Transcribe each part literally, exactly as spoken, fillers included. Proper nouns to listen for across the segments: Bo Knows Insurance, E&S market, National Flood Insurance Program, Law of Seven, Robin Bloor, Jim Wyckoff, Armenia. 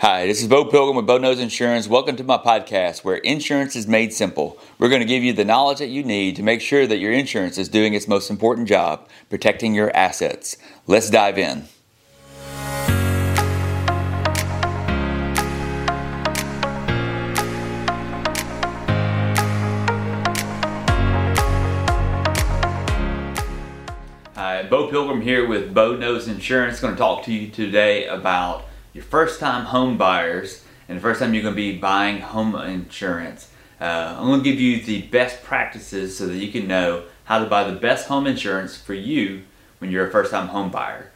Hi, this is Bo Pilgrim with Bo Knows Insurance. Welcome to my podcast where insurance is made simple. We're going to give you the knowledge that you need to make sure that your insurance is doing its most important job, protecting your assets. Let's dive in. Hi, Bo Pilgrim here with Bo Knows Insurance. I'm going to talk to you today about your first-time home buyers and the first time you're going to be buying home insurance. Uh, I'm going to give you the best practices so that you can know how to buy the best home insurance for you when you're a first-time home buyer.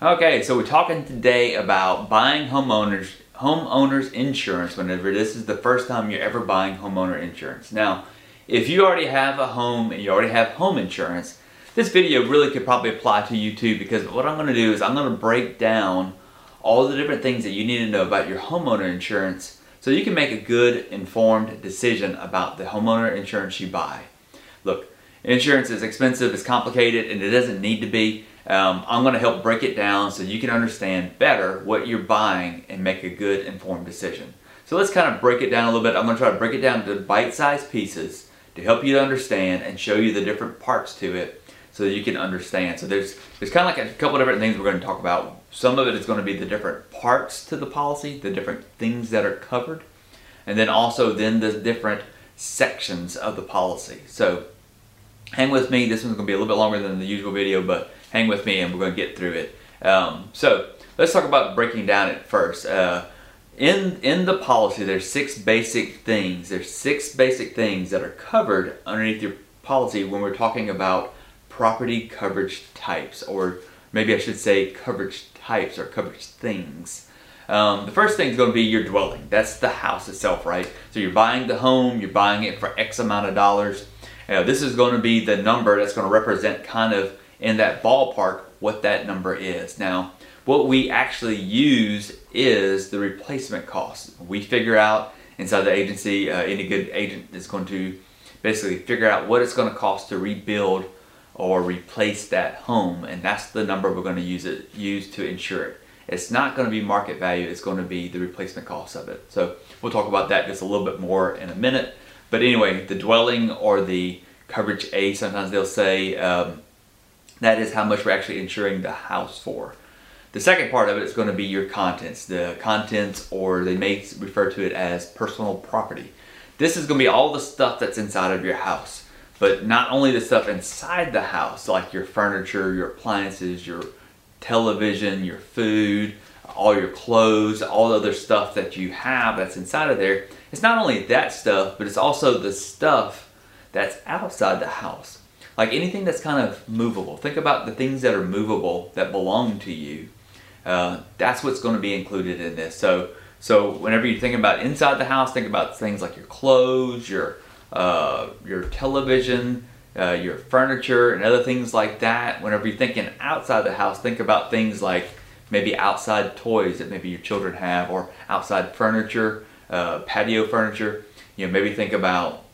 Okay, so we're talking today about buying homeowners homeowners insurance whenever this is the first time you're ever buying homeowner insurance. Now, if you already have a home and you already have home insurance, this video really could probably apply to you too, because what I'm going to do is I'm going to break down all the different things that you need to know about your homeowner insurance so you can make a good informed decision about the homeowner insurance you buy. Look, insurance is expensive, it's complicated, and it doesn't need to be. Um, I'm going to help break it down so you can understand better what you're buying and make a good informed decision. So let's kind of break it down a little bit. I'm going to try to break it down to bite-sized pieces to help you to understand and show you the different parts to it so that you can understand. So there's there's kind of like a couple different things we're going to talk about. Some of it is going to be the different parts to the policy, the different things that are covered, and then also then the different sections of the policy. So hang with me. This one's going to be a little bit longer than the usual video, but hang with me and we're going to get through it. Um, so let's talk about breaking down it first. Uh, in, in the policy, there's six basic things. There's six basic things that are covered underneath your policy when we're talking about property coverage types, or maybe I should say coverage types or coverage things. Um, the first thing is going to be your dwelling. That's the house itself, right? So you're buying the home, you're buying it for X amount of dollars. Now, this is going to be the number that's going to represent kind of in that ballpark what that number is. Now, what we actually use is the replacement cost. We figure out inside the agency, uh, any good agent is going to basically figure out what it's going to cost to rebuild or replace that home, and that's the number we're going to use it use to insure it. It's not going to be market value, it's going to be the replacement cost of it. So we'll talk about that just a little bit more in a minute. But anyway, the dwelling or the coverage A, sometimes they'll say, um, that is how much we're actually insuring the house for. The second part of it is going to be your contents. The contents, or they may refer to it as personal property. This is going to be all the stuff that's inside of your house. But not only the stuff inside the house, like your furniture, your appliances, your television, your food, all your clothes, all the other stuff that you have that's inside of there. It's not only that stuff, but it's also the stuff that's outside the house. Like anything that's kind of movable. Think about the things that are movable that belong to you. Uh, that's what's going to be included in this. So, so whenever you think about inside the house, think about things like your clothes, your Uh, your television, uh, your furniture, and other things like that. Whenever you're thinking outside the house, think about things like maybe outside toys that maybe your children have, or outside furniture, uh, patio furniture. You know, maybe think about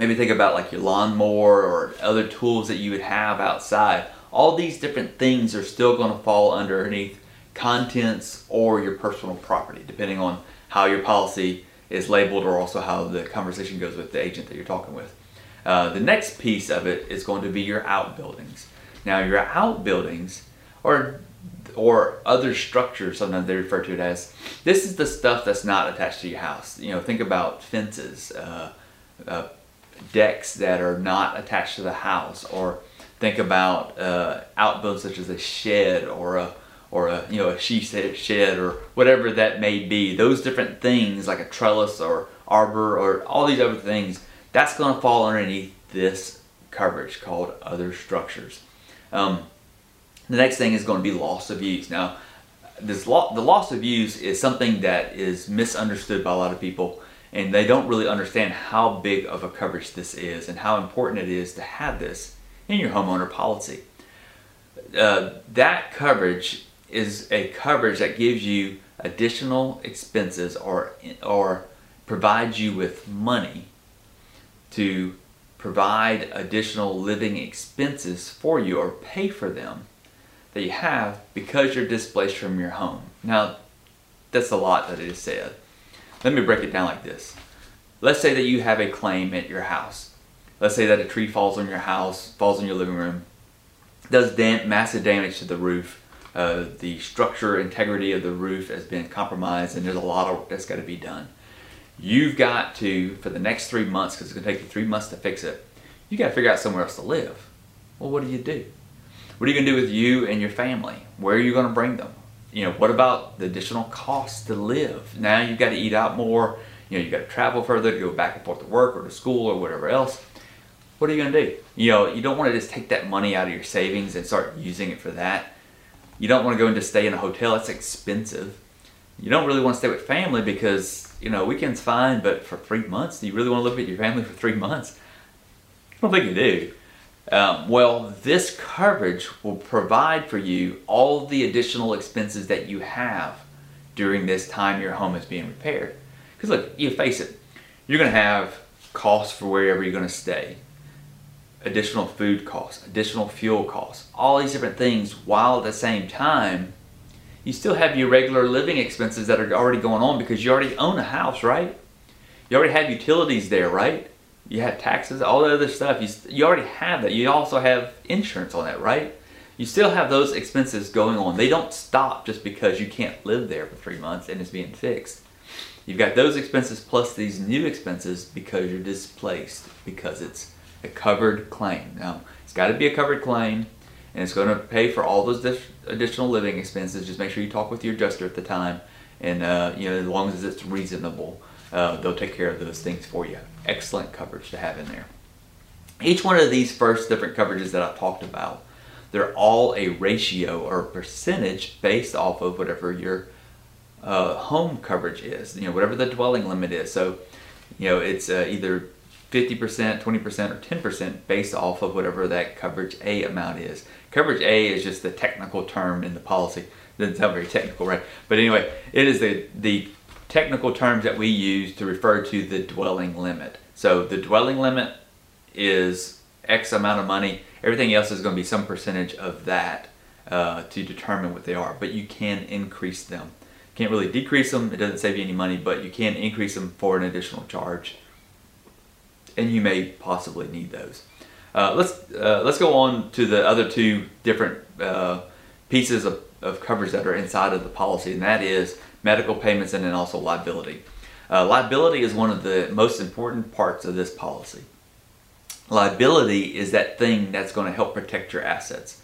maybe think about like your lawnmower or other tools that you would have outside. All these different things are still going to fall underneath contents or your personal property, depending on how your policy is labeled, or also how the conversation goes with the agent that you're talking with. Uh, the next piece of it is going to be your outbuildings. Now, your outbuildings, or or other structures, sometimes they refer to it as, this is the stuff that's not attached to your house. You know, think about fences, uh, uh, decks that are not attached to the house, or think about uh, outbuildings such as a shed or a or a, you know, a she shed or whatever that may be. Those different things like a trellis or arbor or all these other things, that's going to fall underneath this coverage called other structures. Um, the next thing is going to be loss of use. Now, this lo- the loss of use is something that is misunderstood by a lot of people, and they don't really understand how big of a coverage this is and how important it is to have this in your homeowner policy. Uh, that coverage is a coverage that gives you additional expenses or or provides you with money to provide additional living expenses for you, or pay for them that you have because you're displaced from your home. Now, that's a lot that it is said. Let me break it down like this. Let's say that you have a claim at your house. Let's say that a tree falls on your house, falls in your living room, does dam- massive damage to the roof. Uh, the structure integrity of the roof has been compromised, and there's a lot of work that's got to be done. You've got to, for the next three months, because it's going to take you three months to fix it, you got to figure out somewhere else to live. Well, what do you do? What are you going to do with you and your family? Where are you going to bring them? You know, what about the additional cost to live? Now you've got to eat out more. You know, you've got to travel further to go back and forth to work or to school or whatever else. What are you going to do? You know, you don't want to just take that money out of your savings and start using it for that. You don't want to go and just stay in a hotel. That's expensive. You don't really want to stay with family because, you know, weekend's fine, but for three months, do you really want to live with your family for three months? I don't think you do. Um, well, this coverage will provide for you all the additional expenses that you have during this time your home is being repaired. Because look, you face it, you're going to have costs for wherever you're going to stay. Additional food costs, additional fuel costs, all these different things, while at the same time, you still have your regular living expenses that are already going on because you already own a house, right? You already have utilities there, right? You have taxes, all the other stuff. You, you already have that. You also have insurance on that, right? You still have those expenses going on. They don't stop just because you can't live there for three months and it's being fixed. You've got those expenses plus these new expenses because you're displaced, because it's a covered claim. Now, it's got to be a covered claim, and it's going to pay for all those additional living expenses. Just make sure you talk with your adjuster at the time, and uh, you know, as long as it's reasonable, uh, they'll take care of those things for you. Excellent coverage to have in there. Each one of these first different coverages that I've talked about, they're all a ratio or a percentage based off of whatever your uh, home coverage is. You know, whatever the dwelling limit is. So, you know, it's uh, either fifty percent, twenty percent, or ten percent based off of whatever that coverage A amount is. Coverage A is just the technical term in the policy. It doesn't sound very technical, right? But anyway, it is the, the technical terms that we use to refer to the dwelling limit. So the dwelling limit is X amount of money. Everything else is going to be some percentage of that uh, to determine what they are. But you can increase them. You can't really decrease them. It doesn't save you any money, but you can increase them for an additional charge. And you may possibly need those. Uh, let's uh, let's go on to the other two different uh, pieces of, of coverage that are inside of the policy, and that is medical payments and then also liability. Uh, liability is one of the most important parts of this policy. Liability is that thing that's going to help protect your assets.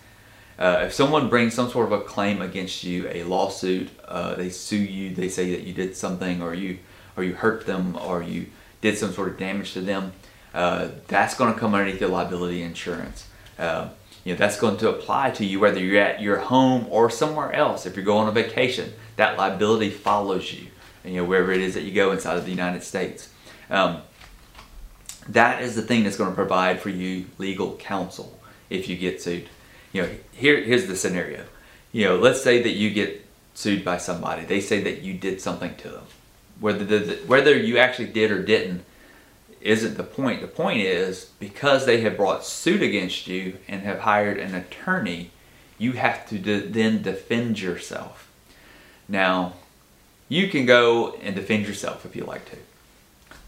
Uh, if someone brings some sort of a claim against you, a lawsuit, uh, they sue you, they say that you did something, or you or you hurt them, or you did some sort of damage to them, uh, that's going to come underneath your liability insurance. Uh, you know, that's going to apply to you whether you're at your home or somewhere else. If you're going on a vacation, that liability follows you, and, you know, wherever it is that you go inside of the United States. Um, that is the thing that's going to provide for you legal counsel if you get sued. You know, here, here's the scenario. You know, let's say that you get sued by somebody. They say that you did something to them. Whether, the, whether you actually did or didn't isn't the point. The point is, because they have brought suit against you and have hired an attorney, you have to de- then defend yourself. Now, you can go and defend yourself if you like to,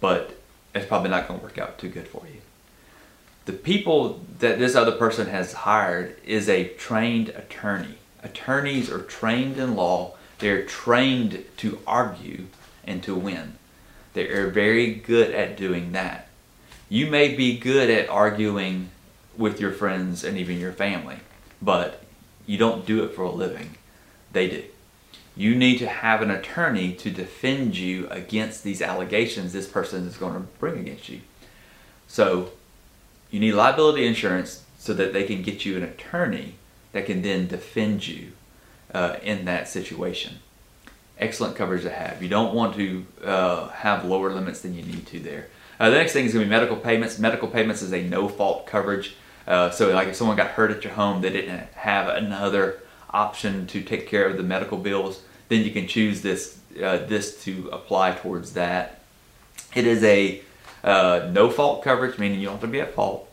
but it's probably not going to work out too good for you. The people that this other person has hired is a trained attorney. Attorneys are trained in law. They're trained to argue and to win. They are very good at doing that. You may be good at arguing with your friends and even your family, but you don't do it for a living. They do. You need to have an attorney to defend you against these allegations this person is going to bring against you. So you need liability insurance so that they can get you an attorney that can then defend you uh, in that situation. Excellent coverage to have. You don't want to uh, have lower limits than you need to there. Uh, the next thing is going to be medical payments. Medical payments is a no-fault coverage. Uh, so like if someone got hurt at your home, they didn't have another option to take care of the medical bills, then you can choose this, uh, this to apply towards that. It is a uh, no-fault coverage, meaning you don't have to be at fault.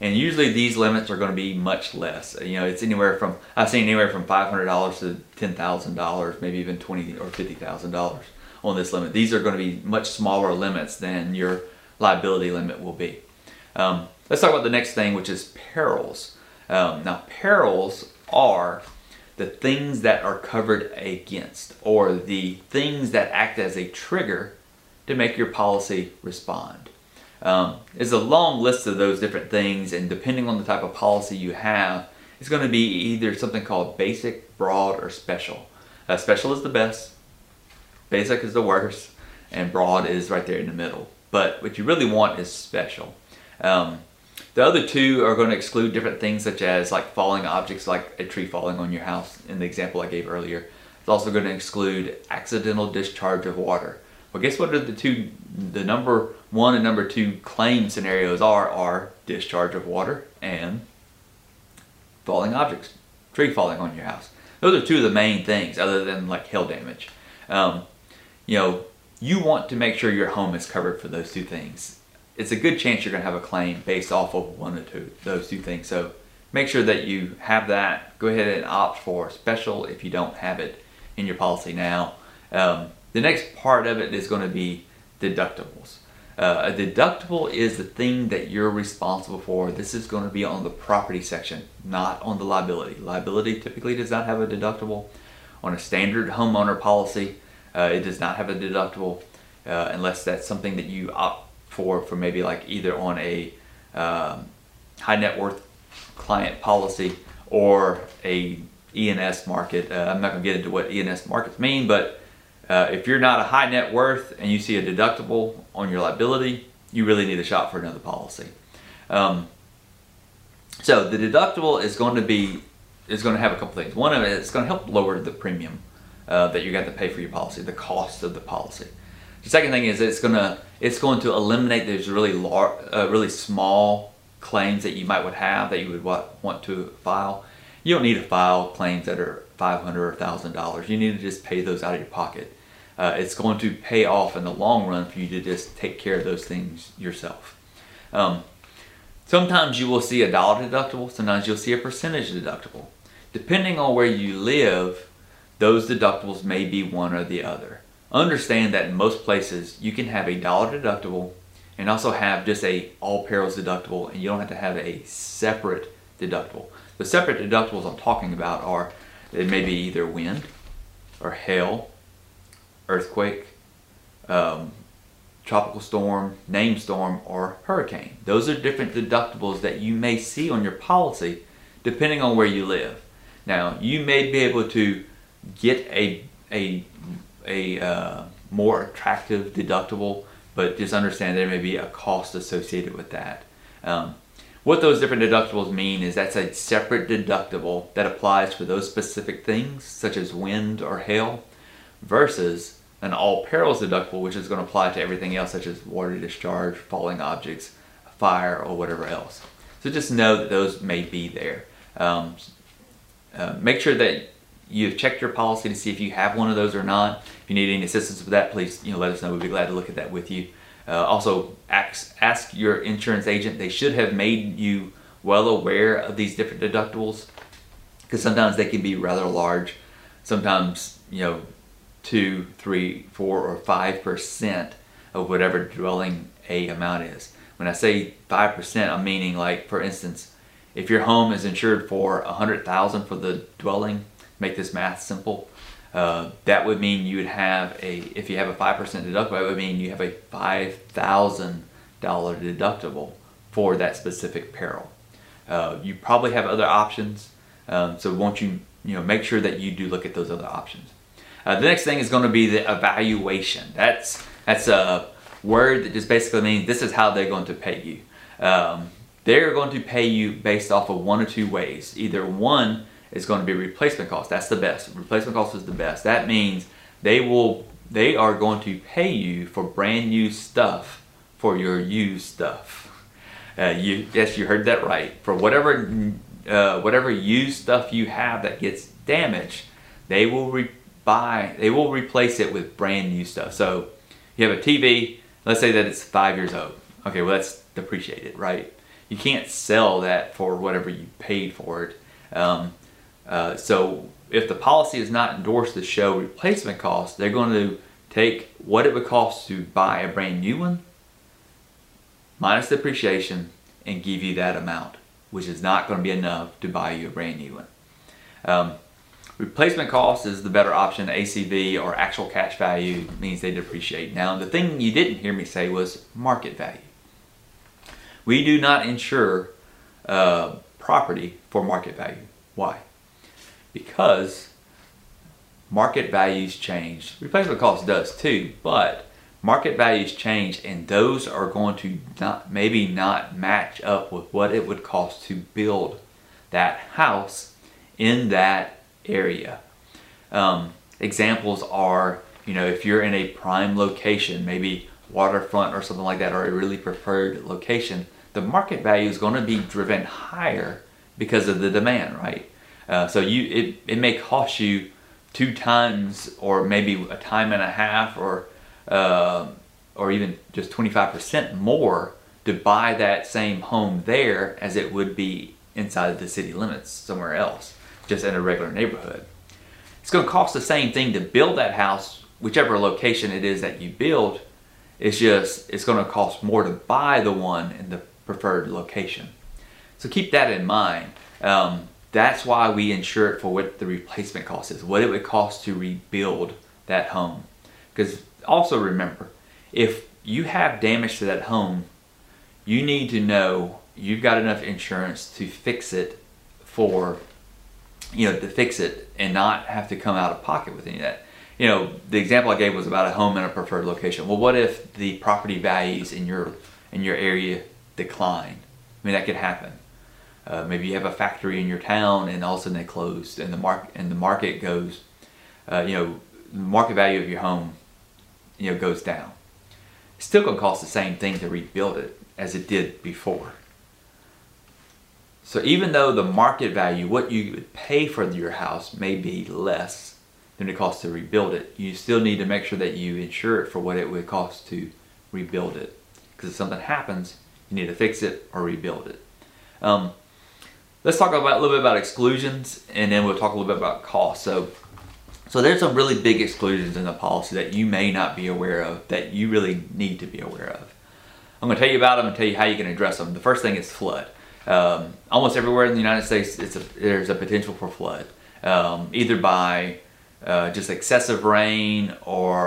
And usually these limits are going to be much less. You know, it's anywhere from, I've seen anywhere from five hundred dollars to ten thousand dollars, maybe even twenty thousand dollars or fifty thousand dollars on this limit. These are going to be much smaller limits than your liability limit will be. Um, let's talk about the next thing, which is perils. Um, now, perils are the things that are covered against, or the things that act as a trigger to make your policy respond. Um, there's a long list of those different things, and depending on the type of policy you have, it's going to be either something called basic, broad, or special. Uh, special is the best, basic is the worst, and broad is right there in the middle. But what you really want is special. Um, the other two are going to exclude different things, such as like falling objects, like a tree falling on your house in the example I gave earlier. It's also going to exclude accidental discharge of water. Well, guess what are the two, the number one and number two claim scenarios are, are discharge of water and falling objects, tree falling on your house. Those are two of the main things other than like hail damage. Um, you know, you want to make sure your home is covered for those two things. It's a good chance you're going to have a claim based off of one or two, those two things. So make sure that you have that. Go ahead and opt for special if you don't have it in your policy now. Um, The next part of it is going to be deductibles. Uh, a deductible is the thing that you're responsible for. This is going to be on the property section, not on the liability. Liability typically does not have a deductible. On a standard homeowner policy, uh, it does not have a deductible uh, unless that's something that you opt for, for maybe like either on a um, high net worth client policy or a E and S market. Uh, I'm not going to get into what E and S markets mean, but Uh, if you're not a high net worth and you see a deductible on your liability, you really need to shop for another policy. Um, so the deductible is going to be, is going to have a couple things. One of it, it's going to help lower the premium uh, that you got to pay for your policy, the cost of the policy. The second thing is it's going to, it's going to eliminate those really large, uh, really small claims that you might would have that you would want to file. You don't need to file claims that are five hundred dollars or one thousand dollars. You need to just pay those out of your pocket. Uh, it's going to pay off in the long run for you to just take care of those things yourself. Um, sometimes you will see a dollar deductible. Sometimes you'll see a percentage deductible. Depending on where you live, those deductibles may be one or the other. Understand that in most places you can have a dollar deductible and also have just a all perils deductible, and you don't have to have a separate deductible. The separate deductibles I'm talking about are, it may be either wind or hail, earthquake, um, tropical storm, named storm, or hurricane. Those are different deductibles that you may see on your policy depending on where you live. Now, you may be able to get a, a, a uh, more attractive deductible, but just understand there may be a cost associated with that. Um, What those different deductibles mean is that's a separate deductible that applies for those specific things, such as wind or hail, versus an all perils deductible, which is going to apply to everything else, such as water discharge, falling objects, fire, or whatever else. So just know that those may be there. Um, uh, make sure that you've checked your policy to see if you have one of those or not. If you need any assistance with that, please you know, let us know. We'd be glad to look at that with you. Uh, also, ask, ask your insurance agent. They should have made you well aware of these different deductibles, because sometimes they can be rather large. Sometimes, you know, two, three, four, or five percent of whatever dwelling aid amount is. When I say five percent, I'm meaning like, for instance, if your home is insured for a hundred thousand for the dwelling, make this math simple. Uh, that would mean you would have a, if you have a five percent deductible, it would mean you have a five thousand dollar deductible for that specific peril. Uh, you probably have other options, um, so won't you, you know, make sure that you do look at those other options. Uh, the next thing is going to be the evaluation. That's, that's a word that just basically means this is how they're going to pay you. Um, they're going to pay you based off of one or two ways. Either one, it's going to be replacement cost. That's the best. Replacement cost is the best. That means they will, they are going to pay you for brand new stuff for your used stuff. Uh, you, yes, you heard that right. For whatever, uh, whatever used stuff you have that gets damaged, they will re buy, they will replace it with brand new stuff. So you have a T V. Let's say that it's five years old. Okay, well that's depreciated, right? you can't sell that for whatever you paid for it. Um, uh, so if the policy does not endorse the show replacement cost, they're going to take what it would cost to buy a brand new one minus the depreciation and give you that amount, which is not going to be enough to buy you a brand new one. Um, replacement cost is the better option. A C V, or actual cash value, means they depreciate. Now, the thing you didn't hear me say was market value. We do not insure uh, property for market value. Why? Because market values change. Replacement cost does too, but market values change, and those are going to not, maybe not match up with what it would cost to build that house in that area. Um, examples are, you know, if you're in a prime location, maybe waterfront or something like that, or a really preferred location, the market value is going to be driven higher because of the demand, right? Uh, so you, it, it may cost you two times, or maybe a time and a half, or Uh, or even just twenty-five percent more to buy that same home there as it would be inside the city limits somewhere else, just in a regular neighborhood. It's going to cost the same thing to build that house, whichever location it is that you build. It's just, it's going to cost more to buy the one in the preferred location. So keep that in mind. Um, that's why we insure it for what the replacement cost is, what it would cost to rebuild that home. Because also remember, if you have damage to that home, you need to know you've got enough insurance to fix it for, you know, to fix it and not have to come out of pocket with any of that. You know, the example I gave was about a home in a preferred location. Well, what if the property values in your, in your area decline? I mean, that could happen. Uh, maybe you have a factory in your town and all of a sudden they closed, and the, mar and the market goes, uh, you know, the market value of your home, you know, goes down. It's still going to cost the same thing to rebuild it as it did before. So even though the market value, what you would pay for your house, may be less than it costs to rebuild it, you still need to make sure that you insure it for what it would cost to rebuild it. Because if something happens, you need to fix it or rebuild it. Um, let's talk about a little bit about exclusions, and then we'll talk a little bit about cost. So. So there's some really big exclusions in the policy that you may not be aware of, that you really need to be aware of. I'm going to tell you about them and tell you how you can address them. The first thing is flood. Um, almost everywhere in the United States, it's a, there's a potential for flood, um, either by uh, just excessive rain, or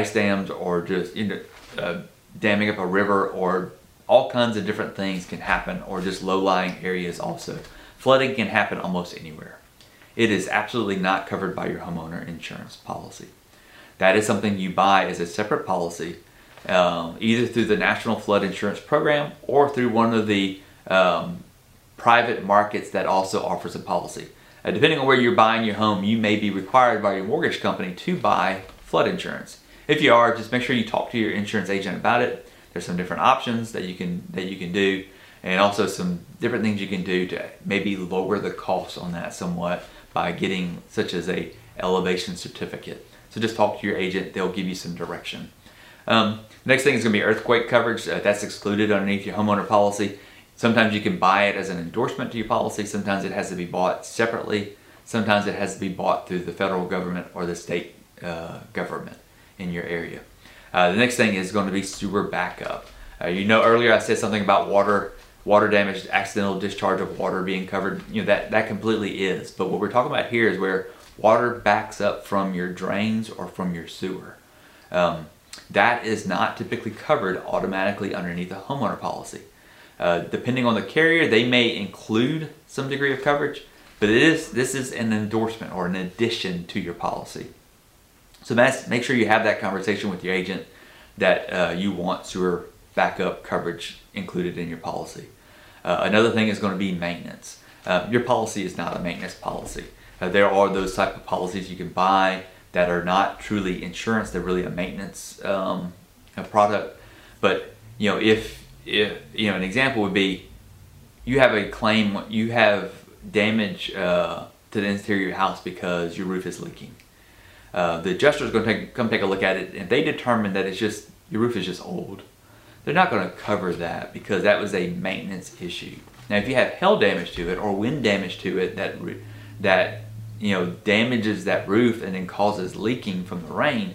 ice dams, or just, you know, uh, damming up a river, or all kinds of different things can happen, or just low-lying areas also. Flooding can happen almost anywhere. It is absolutely not covered by your homeowner insurance policy. That is something you buy as a separate policy, um, either through the National Flood Insurance Program or through one of the um, private markets that also offers a policy. Uh, depending on where you're buying your home, you may be required by your mortgage company to buy flood insurance. If you are, just make sure you talk to your insurance agent about it. There's some different options that you can, that you can do, and also some different things you can do to maybe lower the cost on that somewhat, by getting such as a elevation certificate. So just talk to your agent, they'll give you some direction. Um, next thing is gonna be earthquake coverage. Uh, that's excluded underneath your homeowner policy. Sometimes you can buy it as an endorsement to your policy. Sometimes it has to be bought separately. Sometimes it has to be bought through the federal government or the state uh, government in your area. Uh, the next thing is gonna be sewer backup. Uh, you know, earlier I said something about water water damage, accidental discharge of water being covered. You know, that, that completely is. But what we're talking about here is where water backs up from your drains or from your sewer. Um, that is not typically covered automatically underneath a homeowner policy. Uh, depending on the carrier, they may include some degree of coverage, but it is, this is an endorsement or an addition to your policy. So that's, make sure you have that conversation with your agent that uh, you want sewer backup coverage included in your policy. Uh, another thing is going to be maintenance. Uh, your policy is not a maintenance policy. Uh, there are those type of policies you can buy that are not truly insurance. They're really a maintenance um, a product. But you know, if if you know, an example would be you have a claim, you have damage uh, to the interior of your house because your roof is leaking. Uh, the adjuster is going to take, come take a look at it, and they determine that it's just your roof is just old. they're not going to cover that because that was a maintenance issue. Now, if you have hail damage to it or wind damage to it that that you know damages that roof and then causes leaking from the rain,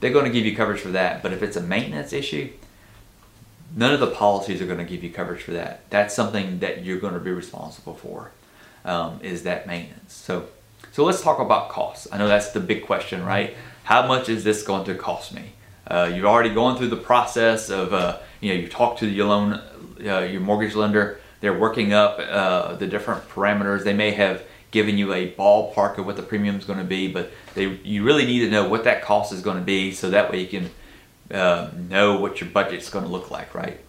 they're going to give you coverage for that. But if it's a maintenance issue, none of the policies are going to give you coverage for that. That's something that you're going to be responsible for, um, is that maintenance. So, so let's talk about costs. I know that's the big question, right? How much is this going to cost me? Uh, you're already going through the process of, uh, you know, you talk to your loan, uh, your mortgage lender. They're working up uh, the different parameters. They may have given you a ballpark of what the premium is going to be, but they, you really need to know what that cost is going to be, so that way you can uh, know what your budget's going to look like, right?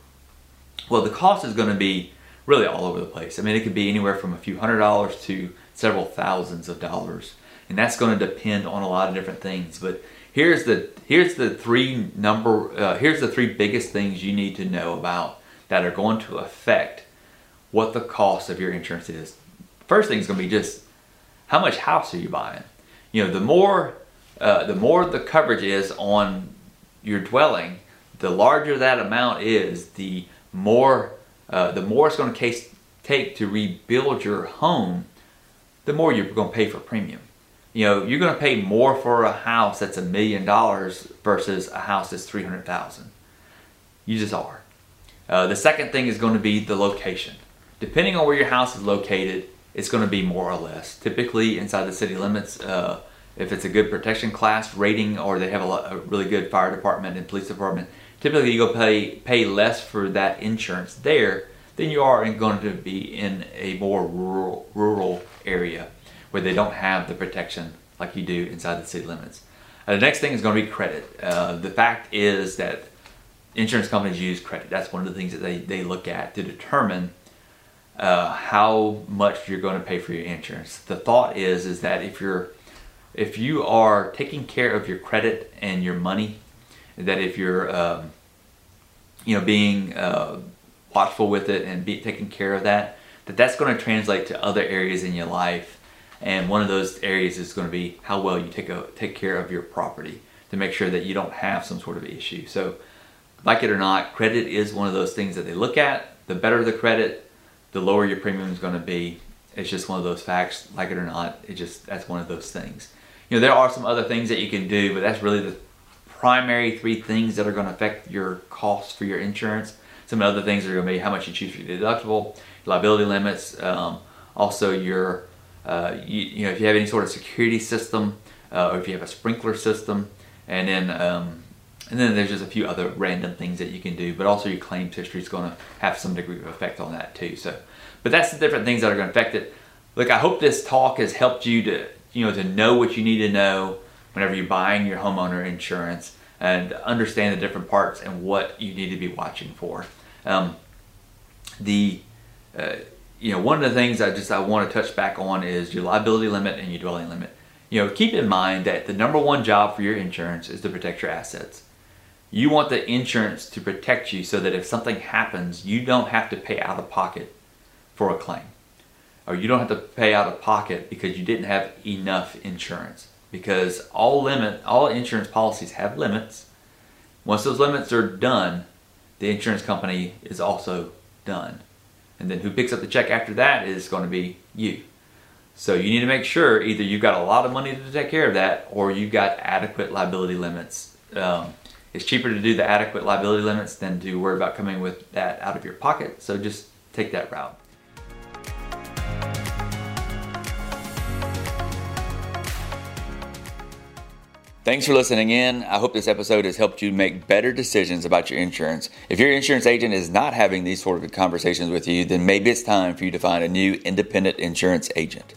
Well, the cost is going to be really all over the place. I mean, it could be anywhere from a few hundred dollars to several thousands of dollars, and that's going to depend on a lot of different things. But here's the here's the three number uh, here's the three biggest things you need to know about that are going to affect what the cost of your insurance is. First thing is going to be just how much house are you buying. You know, the more uh, the more the coverage is on your dwelling, the larger that amount is, the more uh, the more it's going to case, take to rebuild your home, the more you're going to pay for premium. You know, you're going to pay more for a house that's a million dollars versus a house that's three hundred thousand. You just are. Uh, the second thing is going to be the location. Depending on where your house is located, it's going to be more or less. Typically inside the city limits, uh, if it's a good protection class rating or they have a, lot, a really good fire department and police department, typically you go pay, pay less for that insurance there than you are going to be in a more rural, rural area, where they don't have the protection like you do inside the city limits. Uh, the next thing is going to be credit. Uh, the fact is that insurance companies use credit. That's one of the things that they, they look at to determine uh, how much you're going to pay for your insurance. The thought is is that if you're if you are taking care of your credit and your money, that if you're um, you know being uh, watchful with it and be, taking care of that, that that's going to translate to other areas in your life. And one of those areas is going to be how well you take a, take care of your property to make sure that you don't have some sort of issue. So, like it or not, credit is one of those things that they look at. The better the credit, the lower your premium is going to be. It's just one of those facts. Like it or not, it just that's one of those things. You know, there are some other things that you can do, but that's really the primary three things that are going to affect your costs for your insurance. Some other things are going to be how much you choose for your deductible, liability limits, um, also your Uh, you, you know, if you have any sort of security system, uh, or if you have a sprinkler system, and then um, and then there's just a few other random things that you can do. But also your claims history is going to have some degree of effect on that too. So, but that's the different things that are going to affect it. Look, I hope this talk has helped you to you know to know what you need to know whenever you're buying your homeowner insurance, and understand the different parts and what you need to be watching for. Um, the uh, You know, one of the things I just I want to touch back on is your liability limit and your dwelling limit. You know, keep in mind that the number one job for your insurance is to protect your assets. You want the insurance to protect you so that if something happens, you don't have to pay out of pocket for a claim, or you don't have to pay out of pocket because you didn't have enough insurance. Because all limit, all insurance policies have limits. Once those limits are done, the insurance company is also done. And then who picks up the check after that is going to be you. So you need to make sure either you've got a lot of money to take care of that, or you've got adequate liability limits. Um, it's cheaper to do the adequate liability limits than to worry about coming with that out of your pocket. So just take that route. Thanks for listening in. I hope this episode has helped you make better decisions about your insurance. If your insurance agent is not having these sort of conversations with you, then maybe it's time for you to find a new independent insurance agent.